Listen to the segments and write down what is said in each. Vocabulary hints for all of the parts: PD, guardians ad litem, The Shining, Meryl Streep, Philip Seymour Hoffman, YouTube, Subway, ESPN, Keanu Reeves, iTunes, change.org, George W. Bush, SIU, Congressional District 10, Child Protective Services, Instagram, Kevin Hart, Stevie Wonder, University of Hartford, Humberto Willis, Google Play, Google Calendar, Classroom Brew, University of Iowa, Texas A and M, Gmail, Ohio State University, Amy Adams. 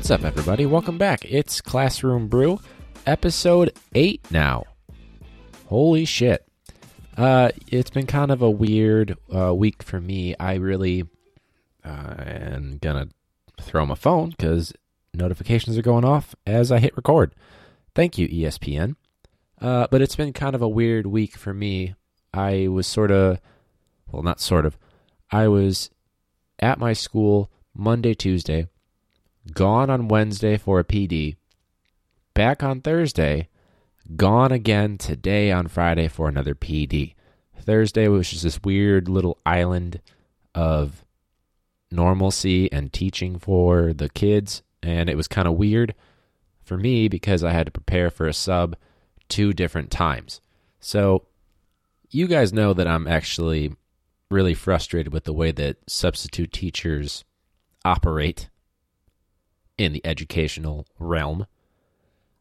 What's up, everybody? Welcome back. It's Classroom Brew, episode 8 now. Holy shit. It's been kind of a weird week for me. I really am going to throw my phone because notifications are going off as I hit record. Thank you, ESPN. But it's been kind of a weird week for me. I was I was at my school Monday, Tuesday, gone on Wednesday for a PD, back on Thursday, gone again today on Friday for another PD. Thursday was just this weird little island of normalcy and teaching for the kids, and it was kind of weird for me because I had to prepare for a sub 2 different times. So you guys know that I'm actually really frustrated with the way that substitute teachers operate in the educational realm.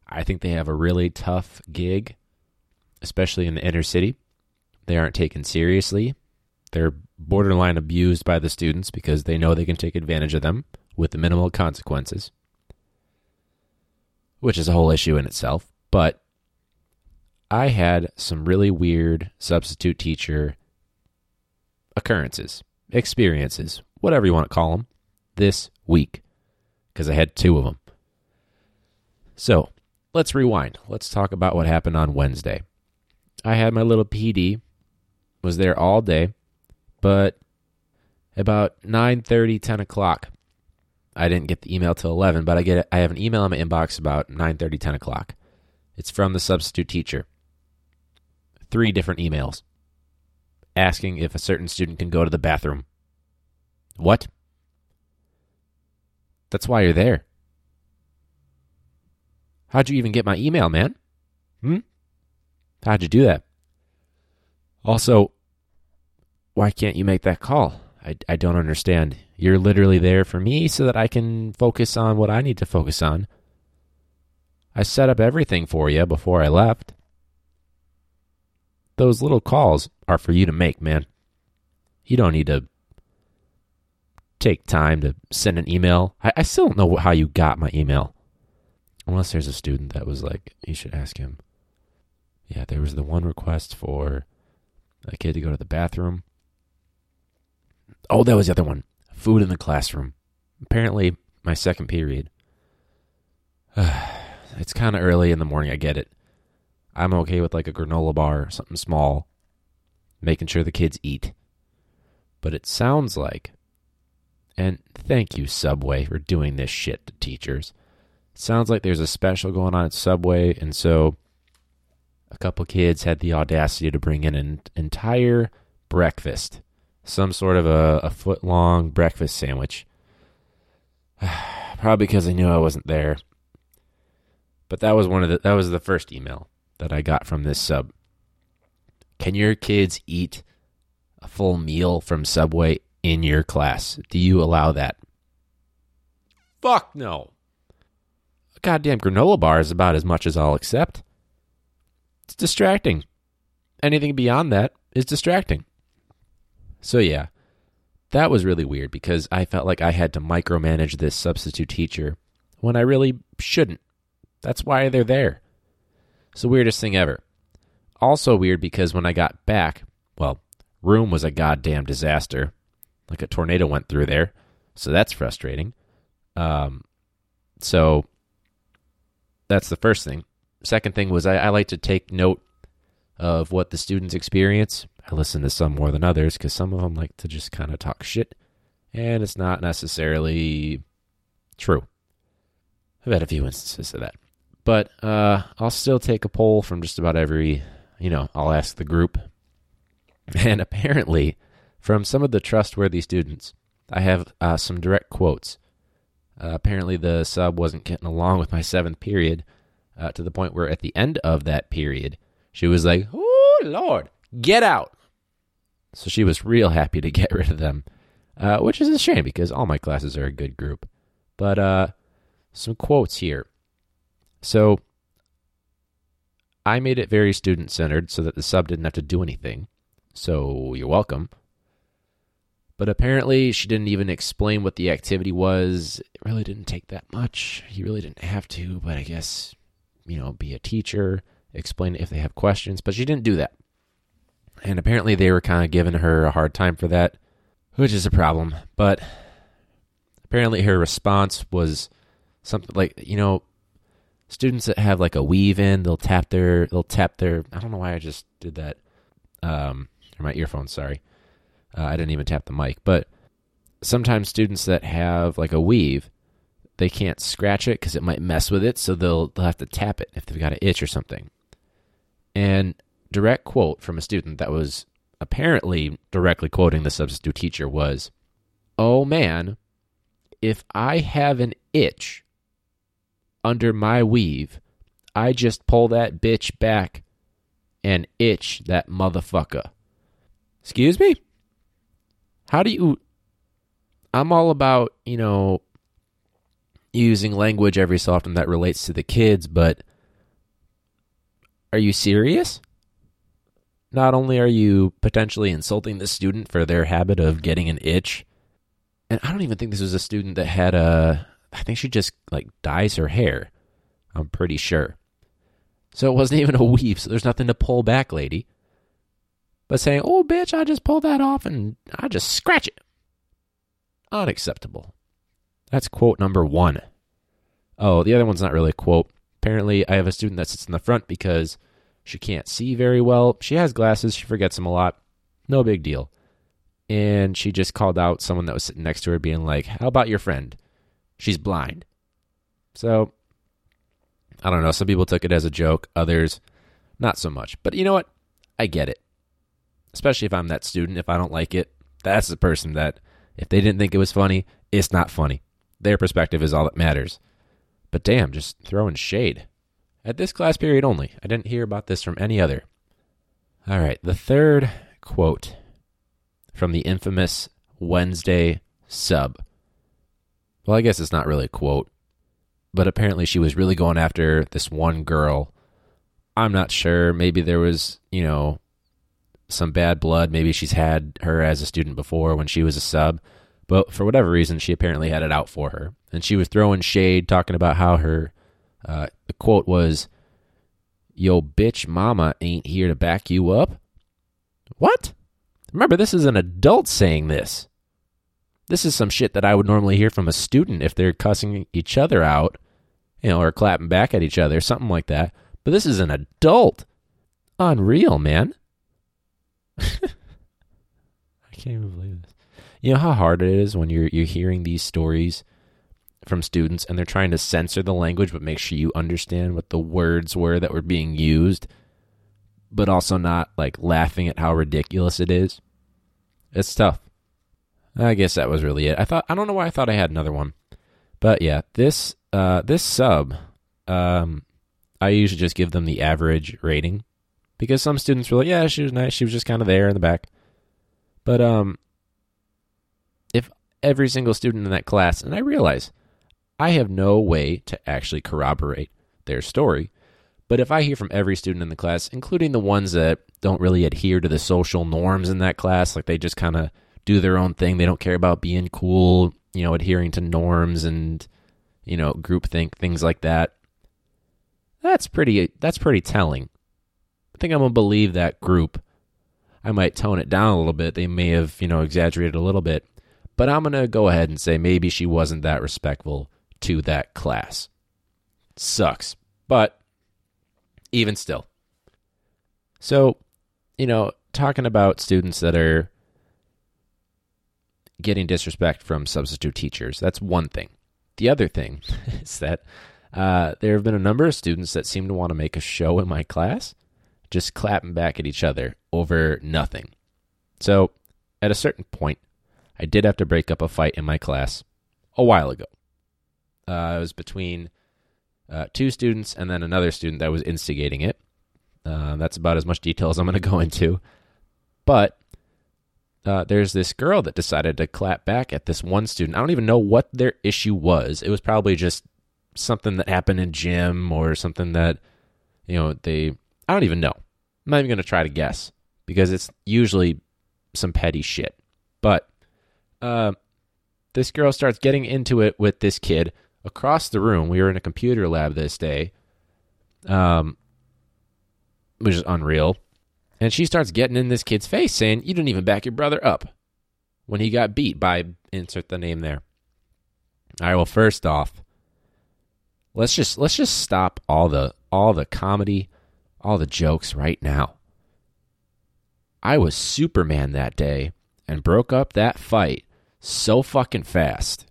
I think they have a really tough gig, especially in the inner city. They aren't taken seriously. They're borderline abused by the students because they know they can take advantage of them with the minimal consequences, which is a whole issue in itself. But I had some really weird substitute teacher occurrences, experiences, whatever you want to call them, this week, because I had 2 of them. So let's rewind. Let's talk about what happened on Wednesday. I had my little PD, was there all day, but about 9:30, 10 o'clock, I didn't get the email till 11, but I have an email in my inbox about 9:30, 10 o'clock. It's from the substitute teacher. 3 different emails asking if a certain student can go to the bathroom. What? That's why you're there. How'd you even get my email, man? How'd you do that? Also, why can't you make that call? I don't understand. You're literally there for me so that I can focus on what I need to focus on. I set up everything for you before I left. Those little calls are for you to make, man. You don't need to take time to send an email. I still don't know how you got my email. Unless there's a student that was like, you should ask him. Yeah, there was the one request for a kid to go to the bathroom. Oh, that was the other one. Food in the classroom. Apparently, my second period. It's kind of early in the morning, I get it. I'm okay with like a granola bar or something small, making sure the kids eat. But it sounds like, and thank you, Subway, for doing this shit to teachers. It sounds like there's a special going on at Subway, and so a couple kids had the audacity to bring in an entire breakfast, some sort of a foot-long breakfast sandwich. Probably because they knew I wasn't there. But that was that was the first email that I got from this sub. Can your kids eat a full meal from Subway in your class? Do you allow that? Fuck no. A goddamn granola bar is about as much as I'll accept. It's distracting. Anything beyond that is distracting. So yeah, that was really weird because I felt like I had to micromanage this substitute teacher when I really shouldn't. That's why they're there. It's the weirdest thing ever. Also weird because when I got back, room was a goddamn disaster. Like a tornado went through there. So that's frustrating. So that's the first thing. Second thing was I like to take note of what the students experience. I listen to some more than others because some of them like to just kind of talk shit. And it's not necessarily true. I've had a few instances of that. But I'll still take a poll from just about every, I'll ask the group. And apparently, from some of the trustworthy students, I have some direct quotes. Apparently, the sub wasn't getting along with my 7th period to the point where at the end of that period, she was like, oh, Lord, get out. So she was real happy to get rid of them, which is a shame because all my classes are a good group. But some quotes here. So I made it very student-centered so that the sub didn't have to do anything. So you're welcome. But apparently she didn't even explain what the activity was. It really didn't take that much. You really didn't have to, but I guess, you know, be a teacher, explain if they have questions. But she didn't do that. And apparently they were kind of giving her a hard time for that, which is a problem. But apparently her response was something like, you know, students that have like a weave in, they'll tap their, I don't know why I just did that. Or my earphones, sorry. I didn't even tap the mic, but sometimes students that have like a weave, they can't scratch it because it might mess with it. So they'll have to tap it if they've got an itch or something. And direct quote from a student that was apparently directly quoting the substitute teacher was, "Oh man, if I have an itch under my weave, I just pull that bitch back and itch that motherfucker." Excuse me? How do you... I'm all about, you know, using language every so often that relates to the kids, but are you serious? Not only are you potentially insulting the student for their habit of getting an itch, and I don't even think this was a student that had a... I think she just, like, dyes her hair. I'm pretty sure. So it wasn't even a weave, so there's nothing to pull back, lady. But saying, "Oh, bitch, I just pull that off and I just scratch it." Unacceptable. That's quote number one. Oh, the other one's not really a quote. Apparently, I have a student that sits in the front because she can't see very well. She has glasses. She forgets them a lot. No big deal. And she just called out someone that was sitting next to her being like, "How about your friend? She's blind." So, I don't know. Some people took it as a joke. Others, not so much. But you know what? I get it. Especially if I'm that student. If I don't like it, that's the person that, if they didn't think it was funny, it's not funny. Their perspective is all that matters. But damn, just throwing shade. At this class period only. I didn't hear about this from any other. All right, the third quote from the infamous Wednesday sub. Well, I guess it's not really a quote, but apparently she was really going after this one girl. I'm not sure. Maybe there was, you know, some bad blood. Maybe she's had her as a student before when she was a sub. But for whatever reason, she apparently had it out for her. And she was throwing shade, talking about how her... the quote was, "Yo, bitch, mama ain't here to back you up." What? Remember, this is an adult saying this. This is some shit that I would normally hear from a student if they're cussing each other out, you know, or clapping back at each other, something like that. But this is an adult. Unreal, man. I can't even believe this. You know how hard it is when you're hearing these stories from students and they're trying to censor the language but make sure you understand what the words were that were being used, but also not like laughing at how ridiculous it is. It's tough. I guess that was really it. I don't know why I thought I had another one, but yeah, this sub, I usually just give them the average rating because some students were like, "Yeah, she was nice. She was just kind of there in the back." But if every single student in that class, and I realize I have no way to actually corroborate their story, but if I hear from every student in the class, including the ones that don't really adhere to the social norms in that class, like they just kind of do their own thing, they don't care about being cool, you know, adhering to norms and, you know, groupthink, things like that, that's pretty telling. I think I'm going to believe that group. I might tone it down a little bit. They may have, you know, exaggerated a little bit, but I'm going to go ahead and say maybe she wasn't that respectful to that class. Sucks, but even still. So, you know, talking about students that are getting disrespect from substitute teachers, that's one thing. The other thing is that there have been a number of students that seem to want to make a show in my class, just clapping back at each other over nothing. So at a certain point, I did have to break up a fight in my class a while ago. It was between two students and then another student that was instigating it. That's about as much detail as I'm going to go into. But there's this girl that decided to clap back at this one student. I don't even know what their issue was. It was probably just something that happened in gym or something that, you know, I don't even know. I'm not even going to try to guess because it's usually some petty shit. But This girl starts getting into it with this kid across the room. We were in a computer lab this day, which is unreal. And she starts getting in this kid's face saying, you didn't even back your brother up when he got beat by, insert the name there. All right, well, first off, let's just stop all the comedy, all the jokes right now. I was Superman that day and broke up that fight so fucking fast.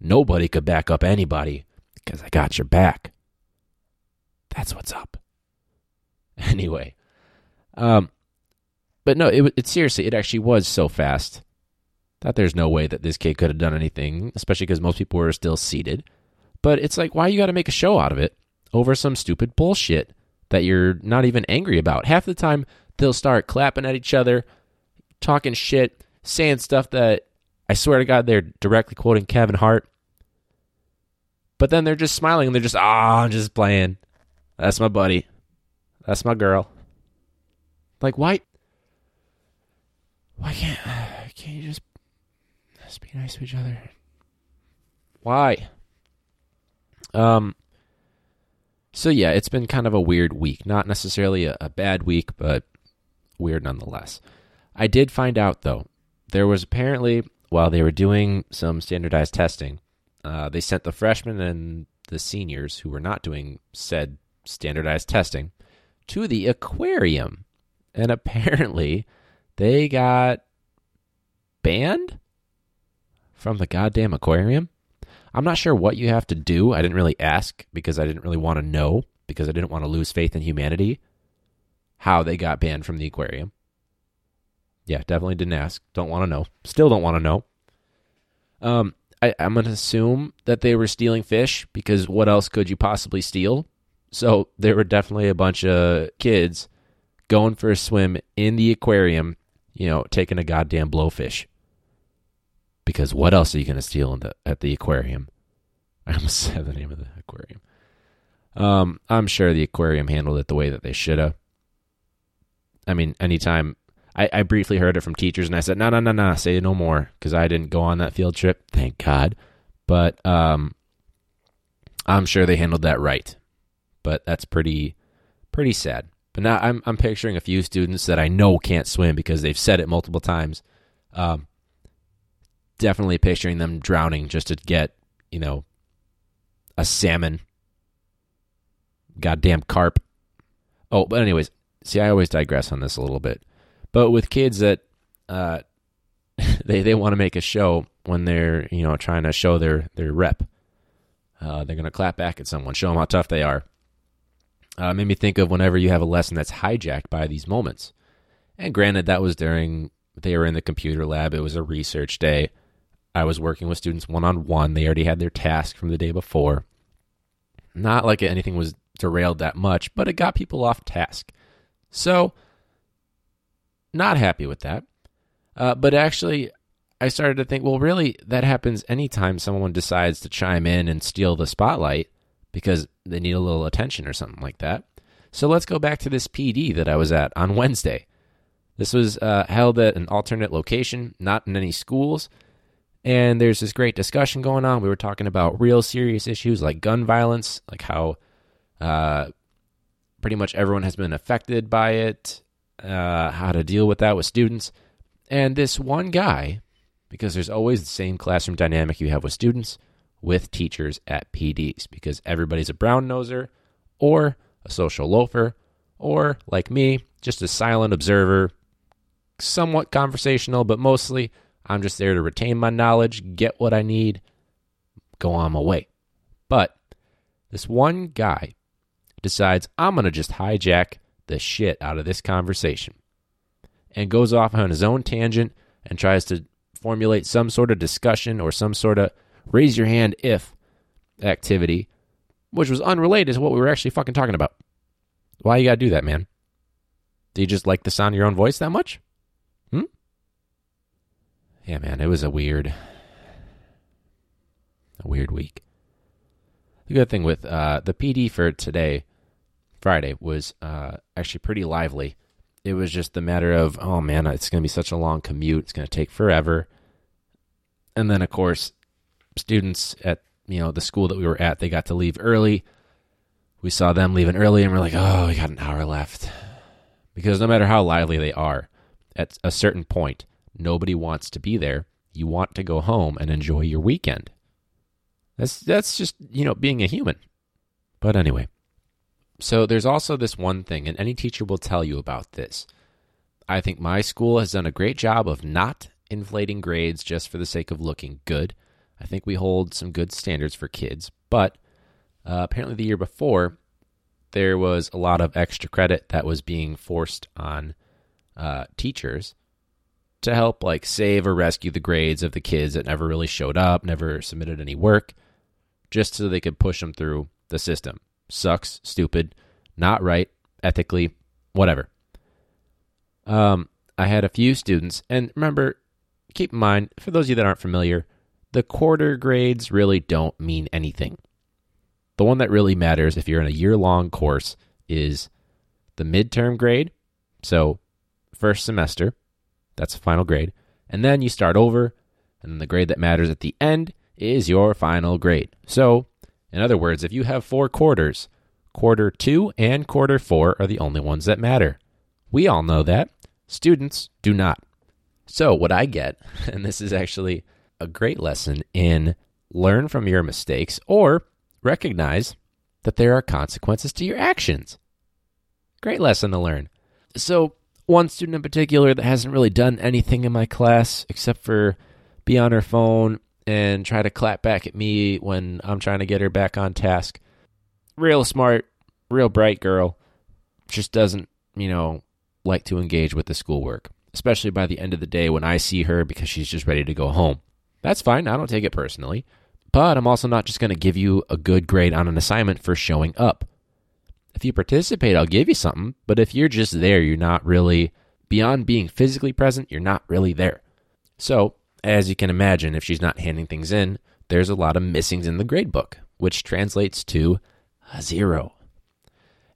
Nobody could back up anybody because I got your back. That's what's up. Anyway, but no, it seriously, it actually was so fast that there's no way that this kid could have done anything, especially because most people were still seated. But it's like, why you got to make a show out of it over some stupid bullshit that you're not even angry about? Half the time, they'll start clapping at each other, talking shit, saying stuff that I swear to God they're directly quoting Kevin Hart. But then they're just smiling and they're just, I'm just playing. That's my buddy. That's my girl. Like, why can't you just be nice to each other? Why? So yeah, it's been kind of a weird week. Not necessarily a bad week, but weird nonetheless. I did find out, though, there was apparently, while they were doing some standardized testing, they sent the freshmen and the seniors who were not doing said standardized testing to the aquarium. And apparently they got banned from the goddamn aquarium. I'm not sure what you have to do. I didn't really ask because I didn't really want to know, because I didn't want to lose faith in humanity, how they got banned from the aquarium. Yeah, definitely didn't ask. Don't want to know. Still don't want to know. I'm going to assume that they were stealing fish, because what else could you possibly steal? So there were definitely a bunch of kids going for a swim in the aquarium, taking a goddamn blowfish. Because what else are you going to steal at the aquarium? I almost said the name of the aquarium. I'm sure the aquarium handled it the way that they should have. I mean, anytime. I briefly heard it from teachers, and I said, no, say no more, because I didn't go on that field trip. Thank God. But I'm sure they handled that right. But that's pretty sad. But now I'm picturing a few students that I know can't swim because they've said it multiple times. Definitely picturing them drowning just to get, a salmon, goddamn carp. Oh, but anyways, see, I always digress on this a little bit. But with kids that they want to make a show when they're, trying to show their rep, they're going to clap back at someone, show them how tough they are. Made me think of whenever you have a lesson that's hijacked by these moments. And granted, that was during, they were in the computer lab. It was a research day. I was working with students one-on-one. They already had their task from the day before. Not like anything was derailed that much, but it got people off task. So, not happy with that. But actually, I started to think, well, really, that happens anytime someone decides to chime in and steal the spotlight because they need a little attention or something like that. So let's go back to this PD that I was at on Wednesday. This was held at an alternate location, not in any schools. And there's this great discussion going on. We were talking about real serious issues like gun violence, like how pretty much everyone has been affected by it, how to deal with that with students. And this one guy, because there's always the same classroom dynamic you have with students, with teachers at PDs, because everybody's a brown noser or a social loafer or, like me, just a silent observer, somewhat conversational, but mostly I'm just there to retain my knowledge, get what I need, go on my way. But this one guy decides, I'm going to just hijack the shit out of this conversation, and goes off on his own tangent and tries to formulate some sort of discussion or some sort of raise your hand if activity, which was unrelated to what we were actually fucking talking about. Why you got to do that, man? Do you just like the sound of your own voice that much? Yeah, man, it was a weird week. The good thing with the PD for today, Friday, was actually pretty lively. It was just the matter of, oh man, it's going to be such a long commute. It's going to take forever. And then, of course, students at, you know, the school that we were at, they got to leave early. We saw them leaving early, and we're like, oh, we got an hour left. Because no matter how lively they are, at a certain point, nobody wants to be there. You want to go home and enjoy your weekend. That's just, you know, being a human. But anyway, so there's also this one thing, and any teacher will tell you about this. I think my school has done a great job of not inflating grades just for the sake of looking good. I think we hold some good standards for kids, but apparently the year before, there was a lot of extra credit that was being forced on teachers to help like save or rescue the grades of the kids that never really showed up, never submitted any work, just so they could push them through the system. Sucks, stupid, not right, ethically, whatever. I had a few students, and remember, keep in mind, for those of you that aren't familiar, the quarter grades really don't mean anything. The one that really matters if you're in a year-long course is the midterm grade, so first semester, that's the final grade, and then you start over, and the grade that matters at the end is your final grade. So, in other words, if you have four quarters, quarter 2 and quarter 4 are the only ones that matter. We all know that. Students do not. So what I get, and this is actually a great lesson in learn from your mistakes or recognize that there are consequences to your actions. Great lesson to learn. So one student in particular that hasn't really done anything in my class except for be on her phone and try to clap back at me when I'm trying to get her back on task. Real smart, real bright girl. Just doesn't, you know, like to engage with the schoolwork, especially by the end of the day when I see her because she's just ready to go home. That's fine. I don't take it personally. But I'm also not just going to give you a good grade on an assignment for showing up. If you participate, I'll give you something. But if you're just there, you're not really, beyond being physically present, you're not really there. So, as you can imagine, if she's not handing things in, there's a lot of missings in the grade book, which translates to a 0.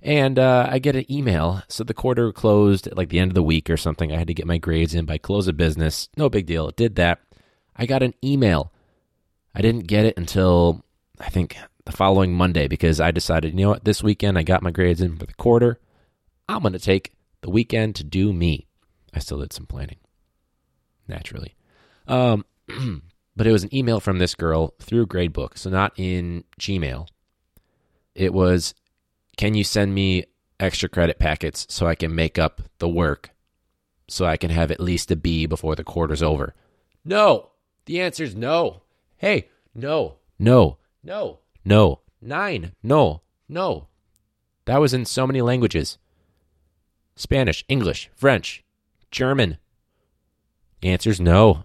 And I get an email. So the quarter closed at like the end of the week or something. I had to get my grades in by close of business. No big deal. Did that. I got an email. I didn't get it until I think the following Monday because I decided, you know what, this weekend I got my grades in for the quarter. I'm going to take the weekend to do me. I still did some planning, naturally. But it was an email from this girl through Gradebook, so not in Gmail. It was, can you send me extra credit packets so I can make up the work so I can have at least a B before the quarter's over? No. The answer is no. Hey, no, no, no, no, 9, no, no. That was in so many languages. Spanish, English, French, German. The answer is no.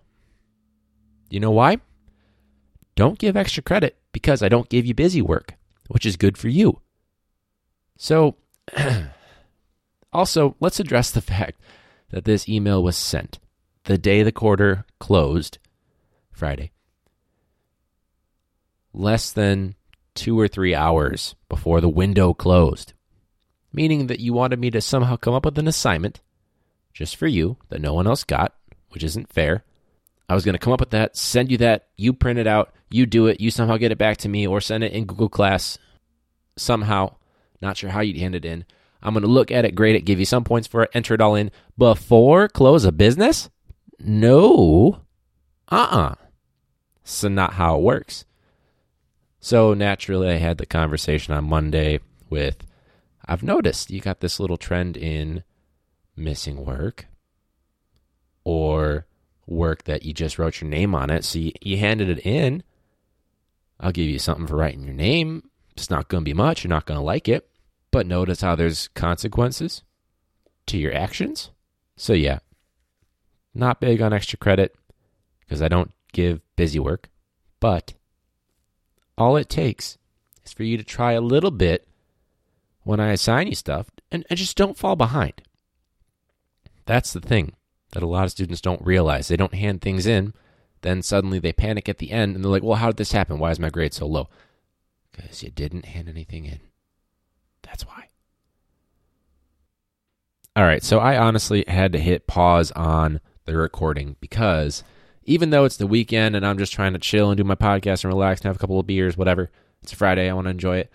You know why? Don't give extra credit because I don't give you busy work, which is good for you. So, also, let's address the fact that this email was sent the day the quarter closed, Friday, less than 2 or 3 hours before the window closed, meaning that you wanted me to somehow come up with an assignment just for you that no one else got, which isn't fair. I was going to come up with that, send you that, you print it out, you do it, you somehow get it back to me or send it in Google Class somehow. Not sure how you'd hand it in. I'm going to look at it, grade it, give you some points for it, enter it all in before close of business? No. So not how it works. So naturally, I had the conversation on Monday with, I've noticed you got this little trend in missing work or work that you just wrote your name on it, so you handed it in. I'll give you something for writing your name. It's not going to be much. You're not going to like it. But notice how there's consequences to your actions. So yeah, not big on extra credit because I don't give busy work. But all it takes is for you to try a little bit when I assign you stuff and just don't fall behind. That's the thing that a lot of students don't realize. They don't hand things in. Then suddenly they panic at the end and they're like, well, how did this happen? Why is my grade so low? Because you didn't hand anything in. That's why. All right, so I honestly had to hit pause on the recording because even though it's the weekend and I'm just trying to chill and do my podcast and relax and have a couple of beers, whatever. It's a Friday. I want to enjoy it.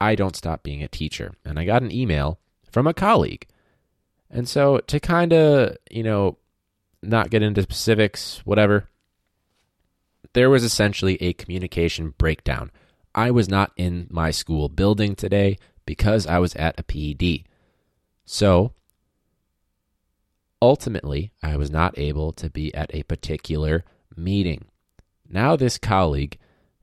I don't stop being a teacher. And I got an email from a colleague. And so to kind of, not get into specifics, whatever, there was essentially a communication breakdown. I was not in my school building today because I was at a PED. So ultimately, I was not able to be at a particular meeting. Now this colleague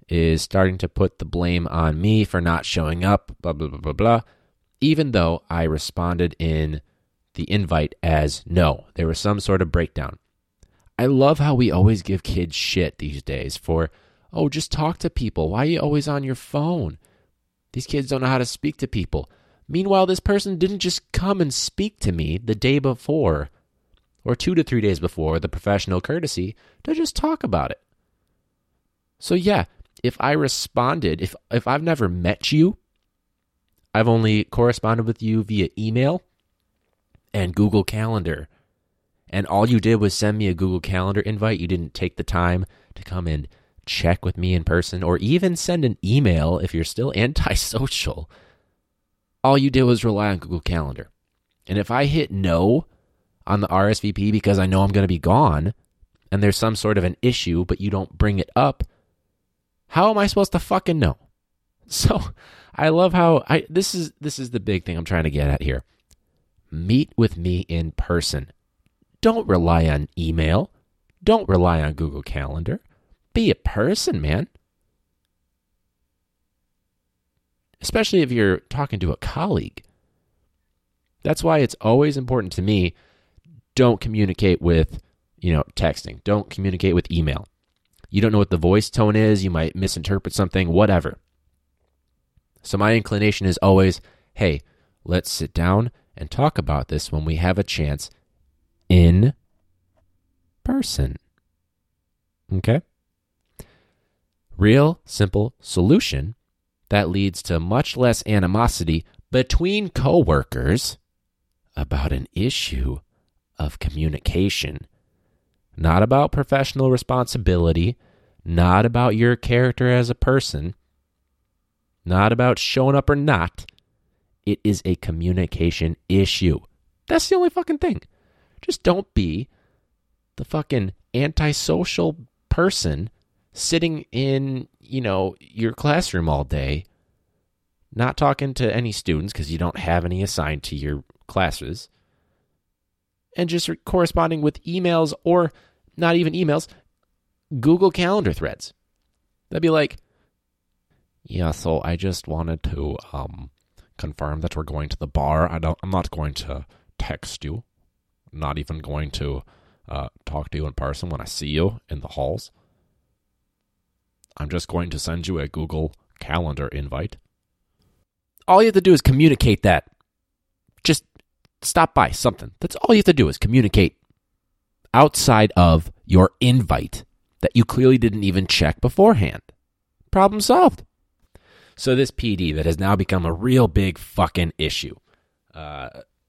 is starting to put the blame on me for not showing up, blah, blah, blah, blah, blah, even though I responded in the invite as no. There was some sort of breakdown. I love how we always give kids shit these days for, oh, just talk to people. Why are you always on your phone? These kids don't know how to speak to people. Meanwhile, this person didn't just come and speak to me the day before or 2 to 3 days before, the professional courtesy to just talk about it. So yeah, if I responded, if I've never met you, I've only corresponded with you via email and Google Calendar, and all you did was send me a Google Calendar invite. You didn't take the time to come and check with me in person or even send an email if you're still antisocial. All you did was rely on Google Calendar. And if I hit no on the RSVP because I know I'm going to be gone and there's some sort of an issue, but you don't bring it up, how am I supposed to fucking know? So I love how this is the big thing I'm trying to get at here. Meet with me in person. Don't rely on email. Don't rely on Google Calendar. Be a person, man. Especially if you're talking to a colleague. That's why it's always important to me, don't communicate with, texting. Don't communicate with email. You don't know what the voice tone is. You might misinterpret something, whatever. So my inclination is always, hey, let's sit down and talk about this when we have a chance in person. Okay? Real simple solution that leads to much less animosity between coworkers about an issue of communication. Not about professional responsibility, not about your character as a person, not about showing up or not. It is a communication issue. That's the only fucking thing. Just don't be the fucking antisocial person sitting in, your classroom all day, not talking to any students because you don't have any assigned to your classes, and just corresponding with emails or not even emails, Google Calendar threads. That'd be like, yeah, so I just wanted to confirm that we're going to the bar. I'm not going to text you. I'm not even going to talk to you in person when I see you in the halls. I'm just going to send you a Google Calendar invite. All you have to do is communicate that. Just stop by something. That's all you have to do is communicate outside of your invite that you clearly didn't even check beforehand. Problem solved. So this PD that has now become a real big fucking issue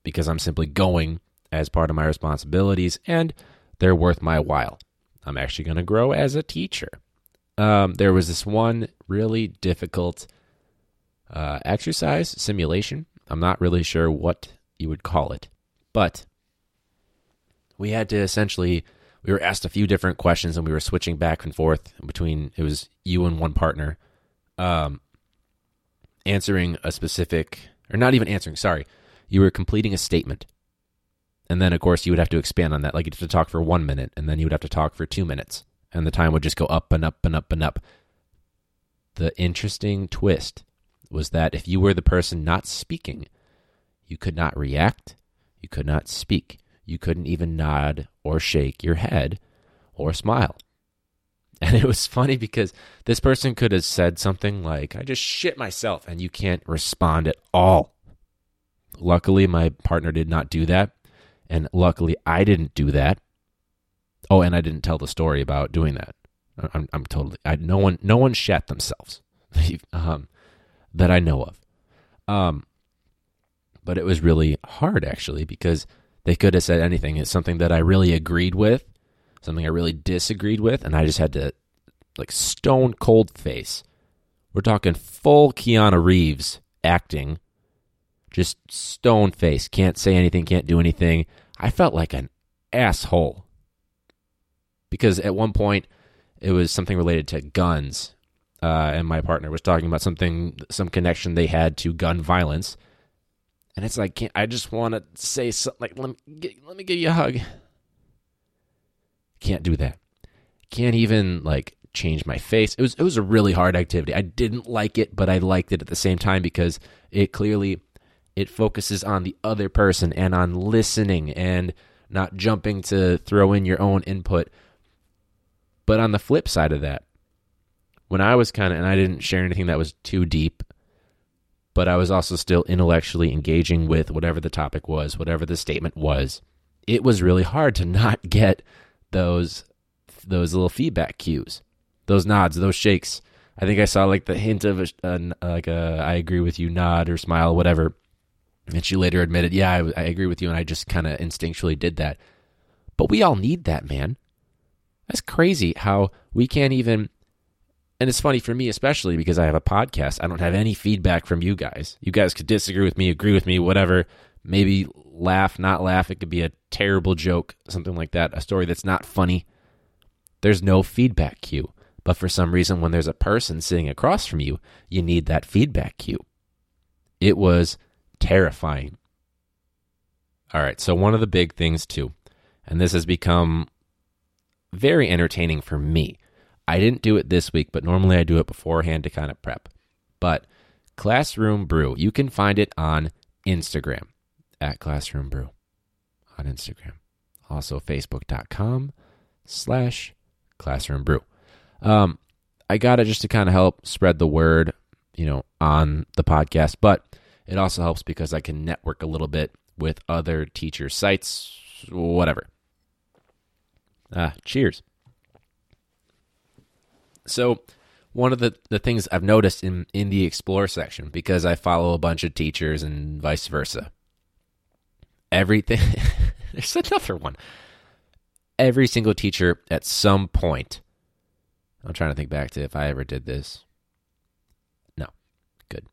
because I'm simply going as part of my responsibilities and they're worth my while. I'm actually going to grow as a teacher. There was this one really difficult exercise, simulation. I'm not really sure what you would call it, but we had to essentially, we were asked a few different questions and we were switching back and forth between, it was you and one partner, answering a specific, or not even answering, sorry. You were completing a statement. And then, of course, you would have to expand on that. Like you'd have to talk for 1 minute and then you would have to talk for 2 minutes. And the time would just go up and up and up and up. The interesting twist was that if you were the person not speaking, you could not react, you could not speak, you couldn't even nod or shake your head or smile. And it was funny because this person could have said something like, I just shit myself, and you can't respond at all. Luckily, my partner did not do that. And luckily, I didn't do that. Oh, and I didn't tell the story about doing that. I'm totally. No one shat themselves that I know of. But it was really hard actually because they could have said anything. It's something that I really agreed with. something I really disagreed with, and I just had to, like, stone cold face. We're talking full Keanu Reeves acting, just stone face, can't say anything, can't do anything. I felt like an asshole because at one point it was something related to guns, and my partner was talking about some connection they had to gun violence, and it's like, I just want to say something like, let me give you a hug. Can't do that. Can't even like change my face. It was a really hard activity. I didn't like it, but I liked it at the same time because it clearly focuses on the other person and on listening and not jumping to throw in your own input. But on the flip side of that, when I was and I didn't share anything that was too deep, but I was also still intellectually engaging with whatever the topic was, whatever the statement was, it was really hard to not get those little feedback cues, those nods, those shakes. I think I saw like the hint of a I agree with you nod or smile, whatever. And she later admitted, yeah, I agree with you. And I just kind of instinctually did that. But we all need that, man. That's crazy how we can't even, and it's funny for me, especially because I have a podcast. I don't have any feedback from you guys. You guys could disagree with me, agree with me, whatever. Maybe laugh, not laugh. It could be a terrible joke, something like that, a story that's not funny. There's no feedback cue. But for some reason, when there's a person sitting across from you, you need that feedback cue. It was terrifying. All right, so one of the big things too, and this has become very entertaining for me. I didn't do it this week, but normally I do it beforehand to kind of prep. But Classroom Brew, you can find it on Instagram, at Classroom Brew on Instagram. Also facebook.com/Classroom Brew. I got it just to kind of help spread the word, on the podcast, but it also helps because I can network a little bit with other teacher sites, whatever. Cheers. So one of the things I've noticed in the Explore section, because I follow a bunch of teachers and vice versa, everything, there's another one. Every single teacher at some point, I'm trying to think back to if I ever did this. No, good.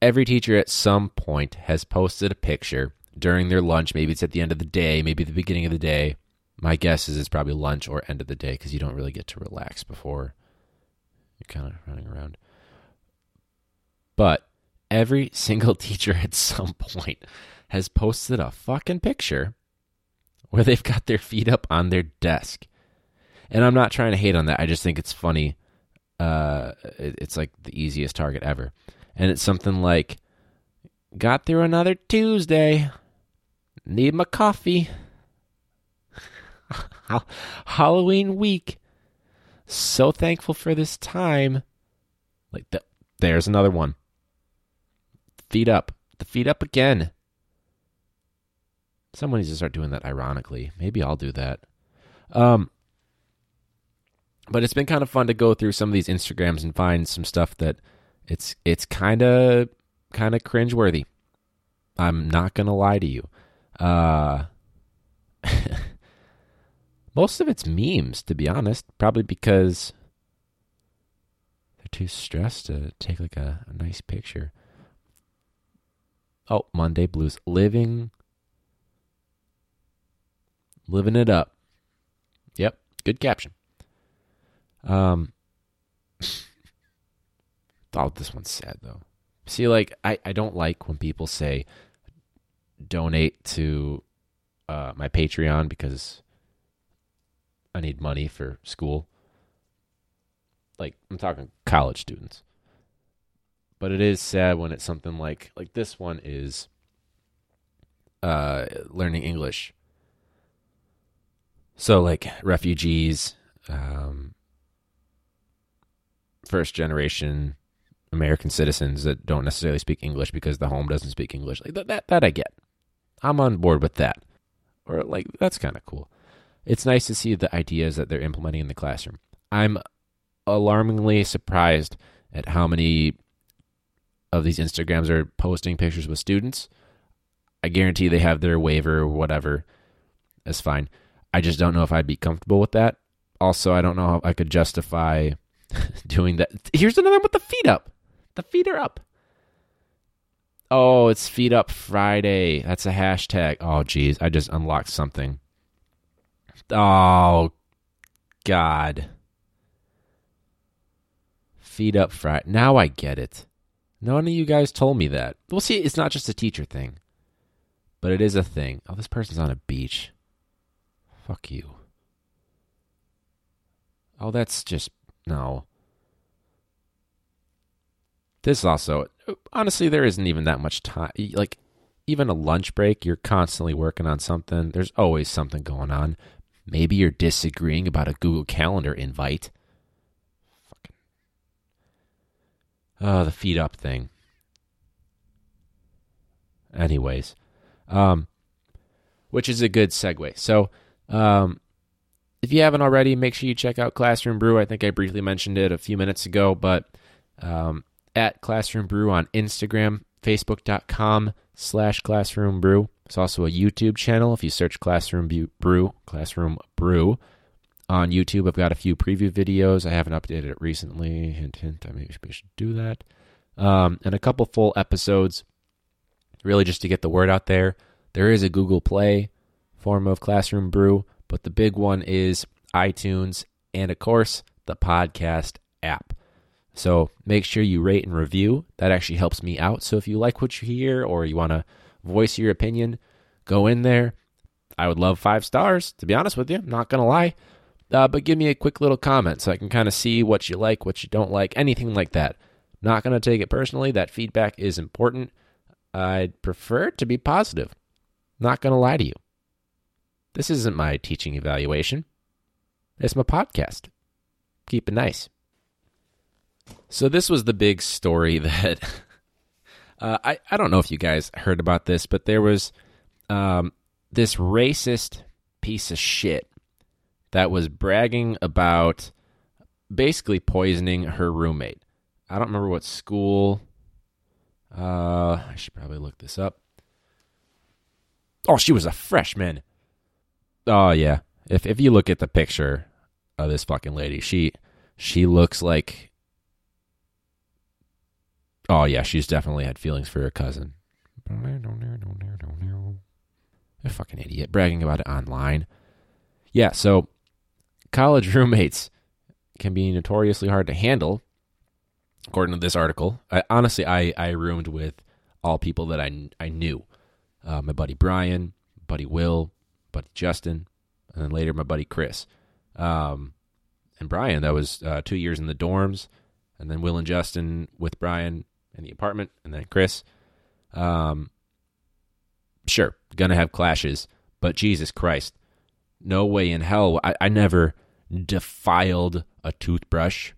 Every teacher at some point has posted a picture during their lunch. Maybe it's at the end of the day, maybe the beginning of the day. My guess is it's probably lunch or end of the day because you don't really get to relax before you're kind of running around. But every single teacher at some point has posted a fucking picture where they've got their feet up on their desk. And I'm not trying to hate on that. I just think it's funny. It's like the easiest target ever. And it's something like, got through another Tuesday, need my coffee. Halloween week, so thankful for this time. Like there's another one. Feet up again. Someone needs to start doing that ironically. Maybe I'll do that. But it's been kind of fun to go through some of these Instagrams and find some stuff that it's kind of cringeworthy. I'm not gonna lie to you. Most of it's memes, to be honest, probably because they're too stressed to take like a nice picture. Oh, Monday Blues. Living it up. Yep, good caption. Oh, this one's sad, though. See, like, I don't like when people say donate to my Patreon because I need money for school. Like, I'm talking college students. But it is sad when it's something like this one is learning English. So, like, refugees, first-generation American citizens that don't necessarily speak English because the home doesn't speak English. Like, that I get. I'm on board with that. Or, like, that's kind of cool. It's nice to see the ideas that they're implementing in the classroom. I'm alarmingly surprised at how many of these Instagrams are posting pictures with students. I guarantee they have their waiver or whatever. That's fine. I just don't know if I'd be comfortable with that. Also, I don't know how I could justify doing that. Here's another one with the feet up. The feet are up. Oh, it's Feet Up Friday. That's a hashtag. Oh, geez. I just unlocked something. Oh, God. Feet Up Friday. Now I get it. None of you guys told me that. Well, see, it's not just a teacher thing, but it is a thing. Oh, this person's on a beach. Fuck you. Oh, that's just, no. This also, honestly, there isn't even that much time. Like, even a lunch break, you're constantly working on something. There's always something going on. Maybe you're disagreeing about a Google Calendar invite. Fucking. Oh, the feet up thing. Anyways, which is a good segue. So, if you haven't already, make sure you check out Classroom Brew. I think I briefly mentioned it a few minutes ago, but at Classroom Brew on Instagram, facebook.com/Classroom Brew. It's also a YouTube channel. If you search Classroom Brew on YouTube, I've got a few preview videos. I haven't updated it recently. Hint, hint. I maybe should do that. And a couple full episodes, really just to get the word out there. There is a Google Play form of Classroom Brew. But the big one is iTunes and, of course, the podcast app. So make sure you rate and review. That actually helps me out. So if you like what you hear or you want to voice your opinion, go in there. I would love 5 stars, to be honest with you. I'm not going to lie. But give me a quick little comment so I can kind of see what you like, what you don't like, anything like that. I'm not going to take it personally. That feedback is important. I'd prefer it to be positive. Not going to lie to you. This isn't my teaching evaluation. It's my podcast. Keep it nice. So this was the big story that I don't know if you guys heard about this, but there was this racist piece of shit that was bragging about basically poisoning her roommate. I don't remember what school. I should probably look this up. Oh, she was a freshman. Oh, yeah. If you look at the picture of this fucking lady, she looks like... Oh, yeah, she's definitely had feelings for her cousin. A fucking idiot. Bragging about it online. Yeah, so college roommates can be notoriously hard to handle, according to this article. I honestly roomed with all people that I knew. My buddy Brian, buddy Will, buddy Justin, and then later my buddy Chris. And Brian, that was 2 years in the dorms, and then Will and Justin with Brian in the apartment, and then Chris. Sure, gonna have clashes, but Jesus Christ, no way in hell. I never defiled a toothbrush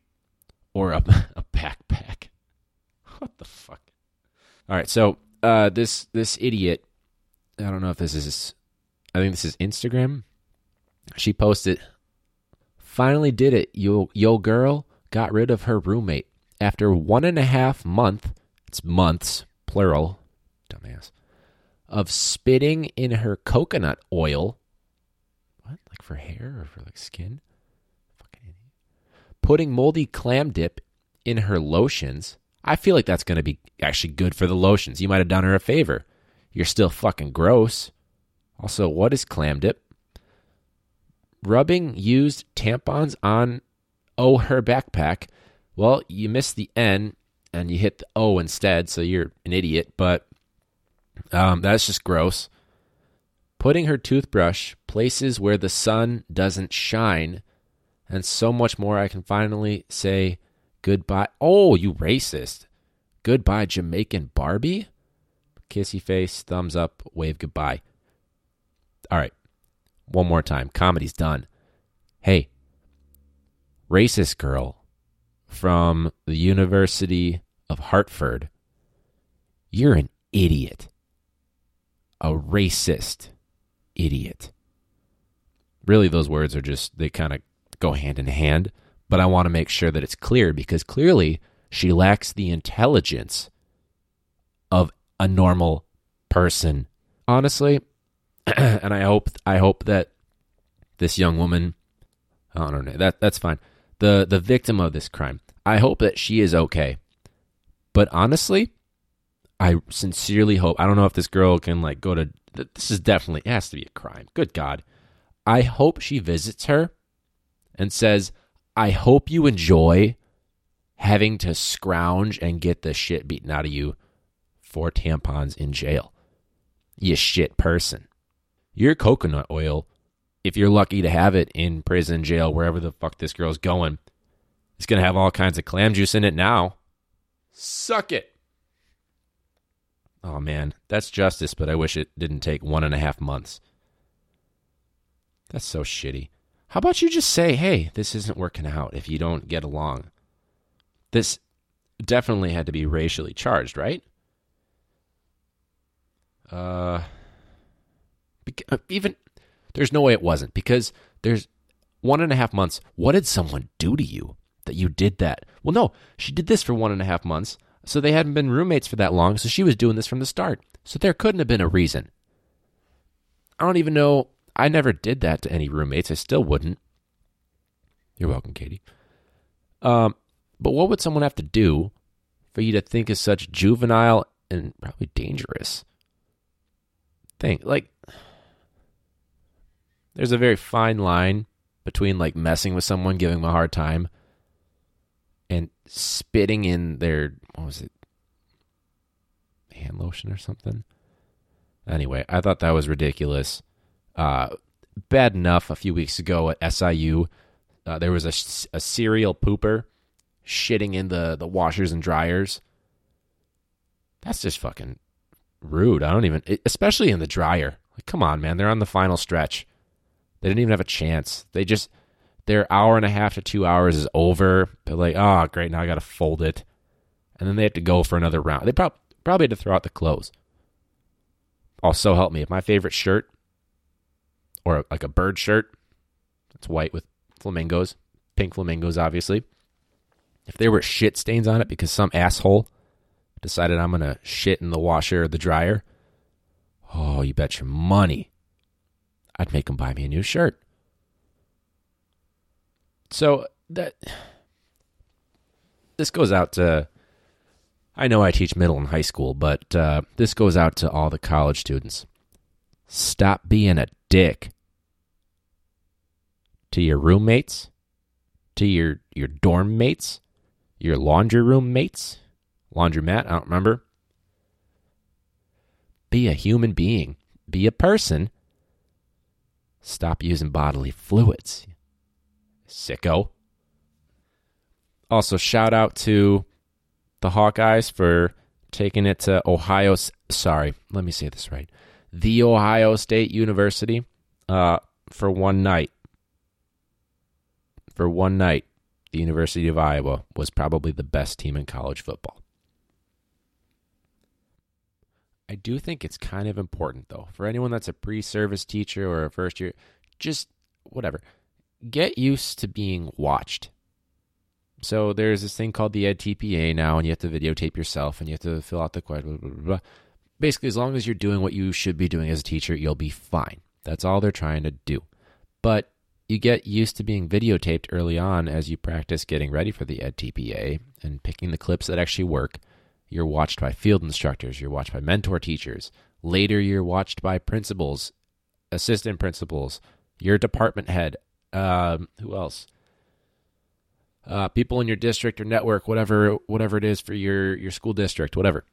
or a backpack. What the fuck? All right, so this idiot, I don't know if this is... I think this is Instagram. She posted, "Finally did it. Yo girl got rid of her roommate after 1.5 months, it's months, plural, dumbass, of spitting in her coconut oil." What? Like for hair or for like skin? Fucking idiot. "Putting moldy clam dip in her lotions." I feel like that's going to be actually good for the lotions. You might have done her a favor. You're still fucking gross. Also, what is clam dip? "Rubbing used tampons on, oh, her backpack." Well, you missed the N and you hit the O instead, so you're an idiot, but that's just gross. "Putting her toothbrush places where the sun doesn't shine, and so much more. I can finally say goodbye." Oh, you racist. "Goodbye, Jamaican Barbie." Kissy face, thumbs up, wave goodbye. All right, one more time. Comedy's done. Hey, racist girl from the University of Hartford, you're an idiot. A racist idiot. Really, those words are just, they kind of go hand in hand, but I want to make sure that it's clear because clearly she lacks the intelligence of a normal person. Honestly, and I hope that this young woman, I don't know, that's fine. The victim of this crime, I hope that she is okay. But honestly, I sincerely hope, I don't know if this girl can like go to, this is definitely, it has to be a crime. Good God. I hope she visits her and says, I hope you enjoy having to scrounge and get the shit beaten out of you for tampons in jail. You shit person. Your coconut oil, if you're lucky to have it in prison, jail, wherever the fuck this girl's going, it's going to have all kinds of clam juice in it now. Suck it. Oh, man, that's justice, but I wish it didn't take 1.5 months. That's so shitty. How about you just say, hey, this isn't working out if you don't get along? This definitely had to be racially charged, right? Even there's no way it wasn't, because there's 1.5 months. What did someone do to you that you did that? Well, no, she did this for 1.5 months, so they hadn't been roommates for that long, so she was doing this from the start. So there couldn't have been a reason. I don't even know. I never did that to any roommates. I still wouldn't. You're welcome, Katie. But what would someone have to do for you to think is such juvenile and probably dangerous thing? Like, there's a very fine line between like messing with someone, giving them a hard time, and spitting in their, what was it, hand lotion or something? Anyway, I thought that was ridiculous. Bad enough a few weeks ago at SIU, there was a serial pooper shitting in the washers and dryers. That's just fucking rude. I don't even, especially in the dryer. Like, come on, man. They're on the final stretch. They didn't even have a chance. They just, their 1.5 to 2 hours is over. They're like, oh, great, now I got to fold it. And then they have to go for another round. They probably had to throw out the clothes. Also, help me, if my favorite shirt, or like a bird shirt, that's white with flamingos, pink flamingos, obviously, if there were shit stains on it because some asshole decided I'm going to shit in the washer or the dryer, oh, you bet your money I'd make them buy me a new shirt. So that this goes out to, I know I teach middle and high school, but this goes out to all the college students. Stop being a dick to your roommates, to your dorm mates, your laundry room mates, laundromat, I don't remember. Be a human being. Be a person. Stop using bodily fluids, sicko. Also, shout out to the Hawkeyes for taking it to the Ohio State University for one night. For one night, the University of Iowa was probably the best team in college football. I do think it's kind of important, though, for anyone that's a pre-service teacher or a first year, just whatever, get used to being watched. So there's this thing called the EdTPA now, and you have to videotape yourself, and you have to fill out the question, blah, blah, blah. Basically, as long as you're doing what you should be doing as a teacher, you'll be fine. That's all they're trying to do. But you get used to being videotaped early on as you practice getting ready for the EdTPA and picking the clips that actually work. You're watched by field instructors. You're watched by mentor teachers. Later, you're watched by principals, assistant principals, your department head. Who else? People in your district or network, whatever it is for your school district, whatever.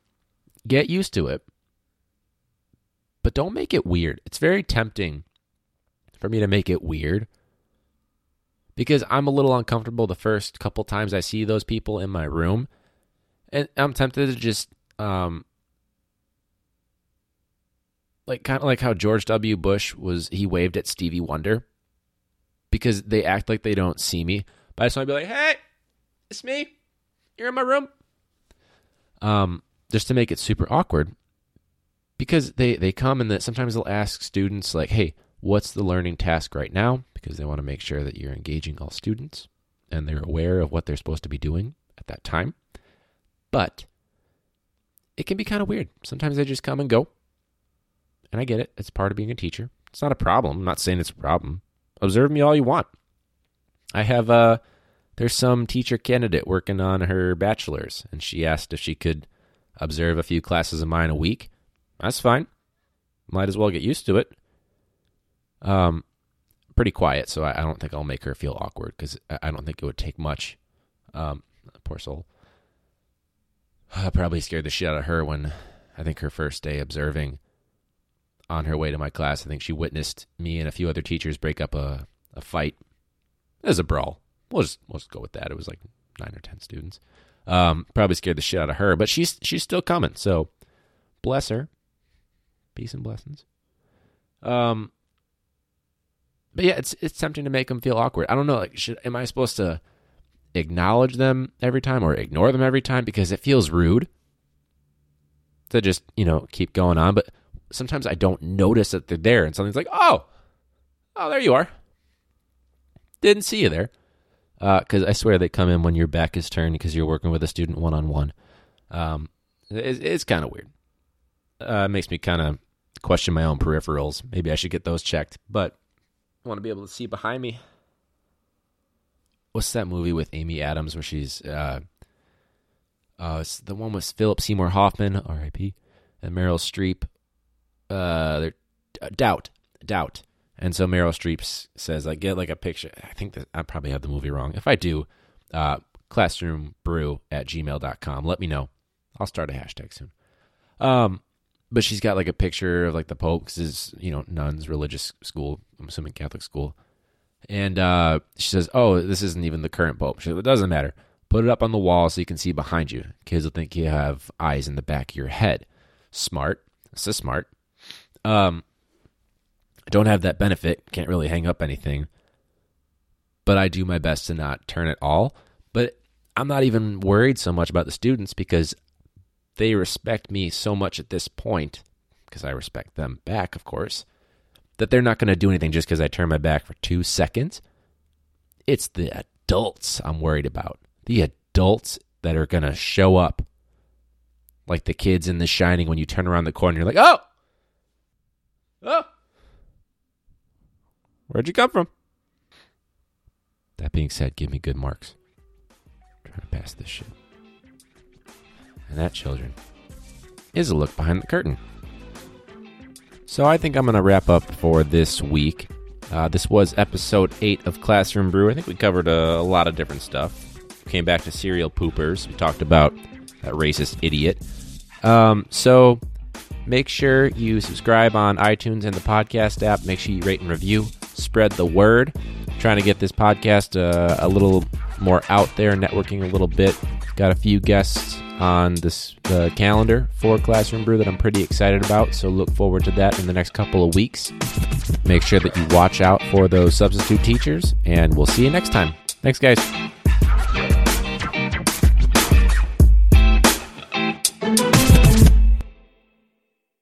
Get used to it. But don't make it weird. It's very tempting for me to make it weird because I'm a little uncomfortable the first couple times I see those people in my room. And I'm tempted to just, kind of like how George W. Bush he waved at Stevie Wonder because they act like they don't see me. But I just want to be like, hey, it's me. You're in my room. Just to make it super awkward. Because they come and sometimes they'll ask students like, hey, what's the learning task right now? Because they want to make sure that you're engaging all students and they're aware of what they're supposed to be doing at that time. But it can be kind of weird. Sometimes they just come and go. And I get it. It's part of being a teacher. It's not a problem. I'm not saying it's a problem. Observe me all you want. I have there's some teacher candidate working on her bachelor's, and she asked if she could observe a few classes of mine a week. That's fine. Might as well get used to it. Pretty quiet, so I don't think I'll make her feel awkward, because I don't think it would take much. Poor soul. I probably scared the shit out of her when I think her first day observing on her way to my class, I think she witnessed me and a few other teachers break up a fight. It was a brawl. We'll just go with that. It was like 9 or 10 students. Probably scared the shit out of her, but she's still coming. So bless her. Peace and blessings. But yeah, it's tempting to make them feel awkward. I don't know. Like, am I supposed to acknowledge them every time or ignore them every time? Because it feels rude to just, keep going on. But sometimes I don't notice that they're there, and something's like, oh, there you are. Didn't see you there. Because I swear they come in when your back is turned because you're working with a student one-on-one. It's kind of weird. It makes me kind of question my own peripherals. Maybe I should get those checked, but I want to be able to see behind me. What's that movie with Amy Adams where she's the one with Philip Seymour Hoffman, R.I.P., and Meryl Streep? Doubt. And so Meryl Streep says, get a picture. I think that I probably have the movie wrong. If I do, classroombrew@gmail.com. Let me know. I'll start a hashtag soon. But she's got a picture of the Pope, 'cause it's, nuns, religious school. I'm assuming Catholic school. And she says, oh, this isn't even the current Pope. She says, it doesn't matter. Put it up on the wall so you can see behind you. Kids will think you have eyes in the back of your head. Smart. This is smart. I don't have that benefit. Can't really hang up anything. But I do my best to not turn it all. But I'm not even worried so much about the students because they respect me so much at this point, because I respect them back, of course, that they're not going to do anything just because I turn my back for 2 seconds. It's the adults I'm worried about. The adults that are going to show up. Like the kids in The Shining when you turn around the corner, you're like, oh! Where'd you come from? That being said, give me good marks. I'm trying to pass this shit. And that, children, is a look behind the curtain. So I think I'm going to wrap up for this week. This was episode 8 of Classroom Brew. I think we covered a lot of different stuff. We came back to cereal poopers. We talked about that racist idiot. So make sure you subscribe on iTunes and the podcast app. Make sure you rate and review. Spread the word. I'm trying to get this podcast a little more out there, networking a little bit. Got a few guests on the calendar for Classroom Brew that I'm pretty excited about, so look forward to that in the next couple of weeks. Make sure that you watch out for those substitute teachers, and we'll see you next time. Thanks, guys.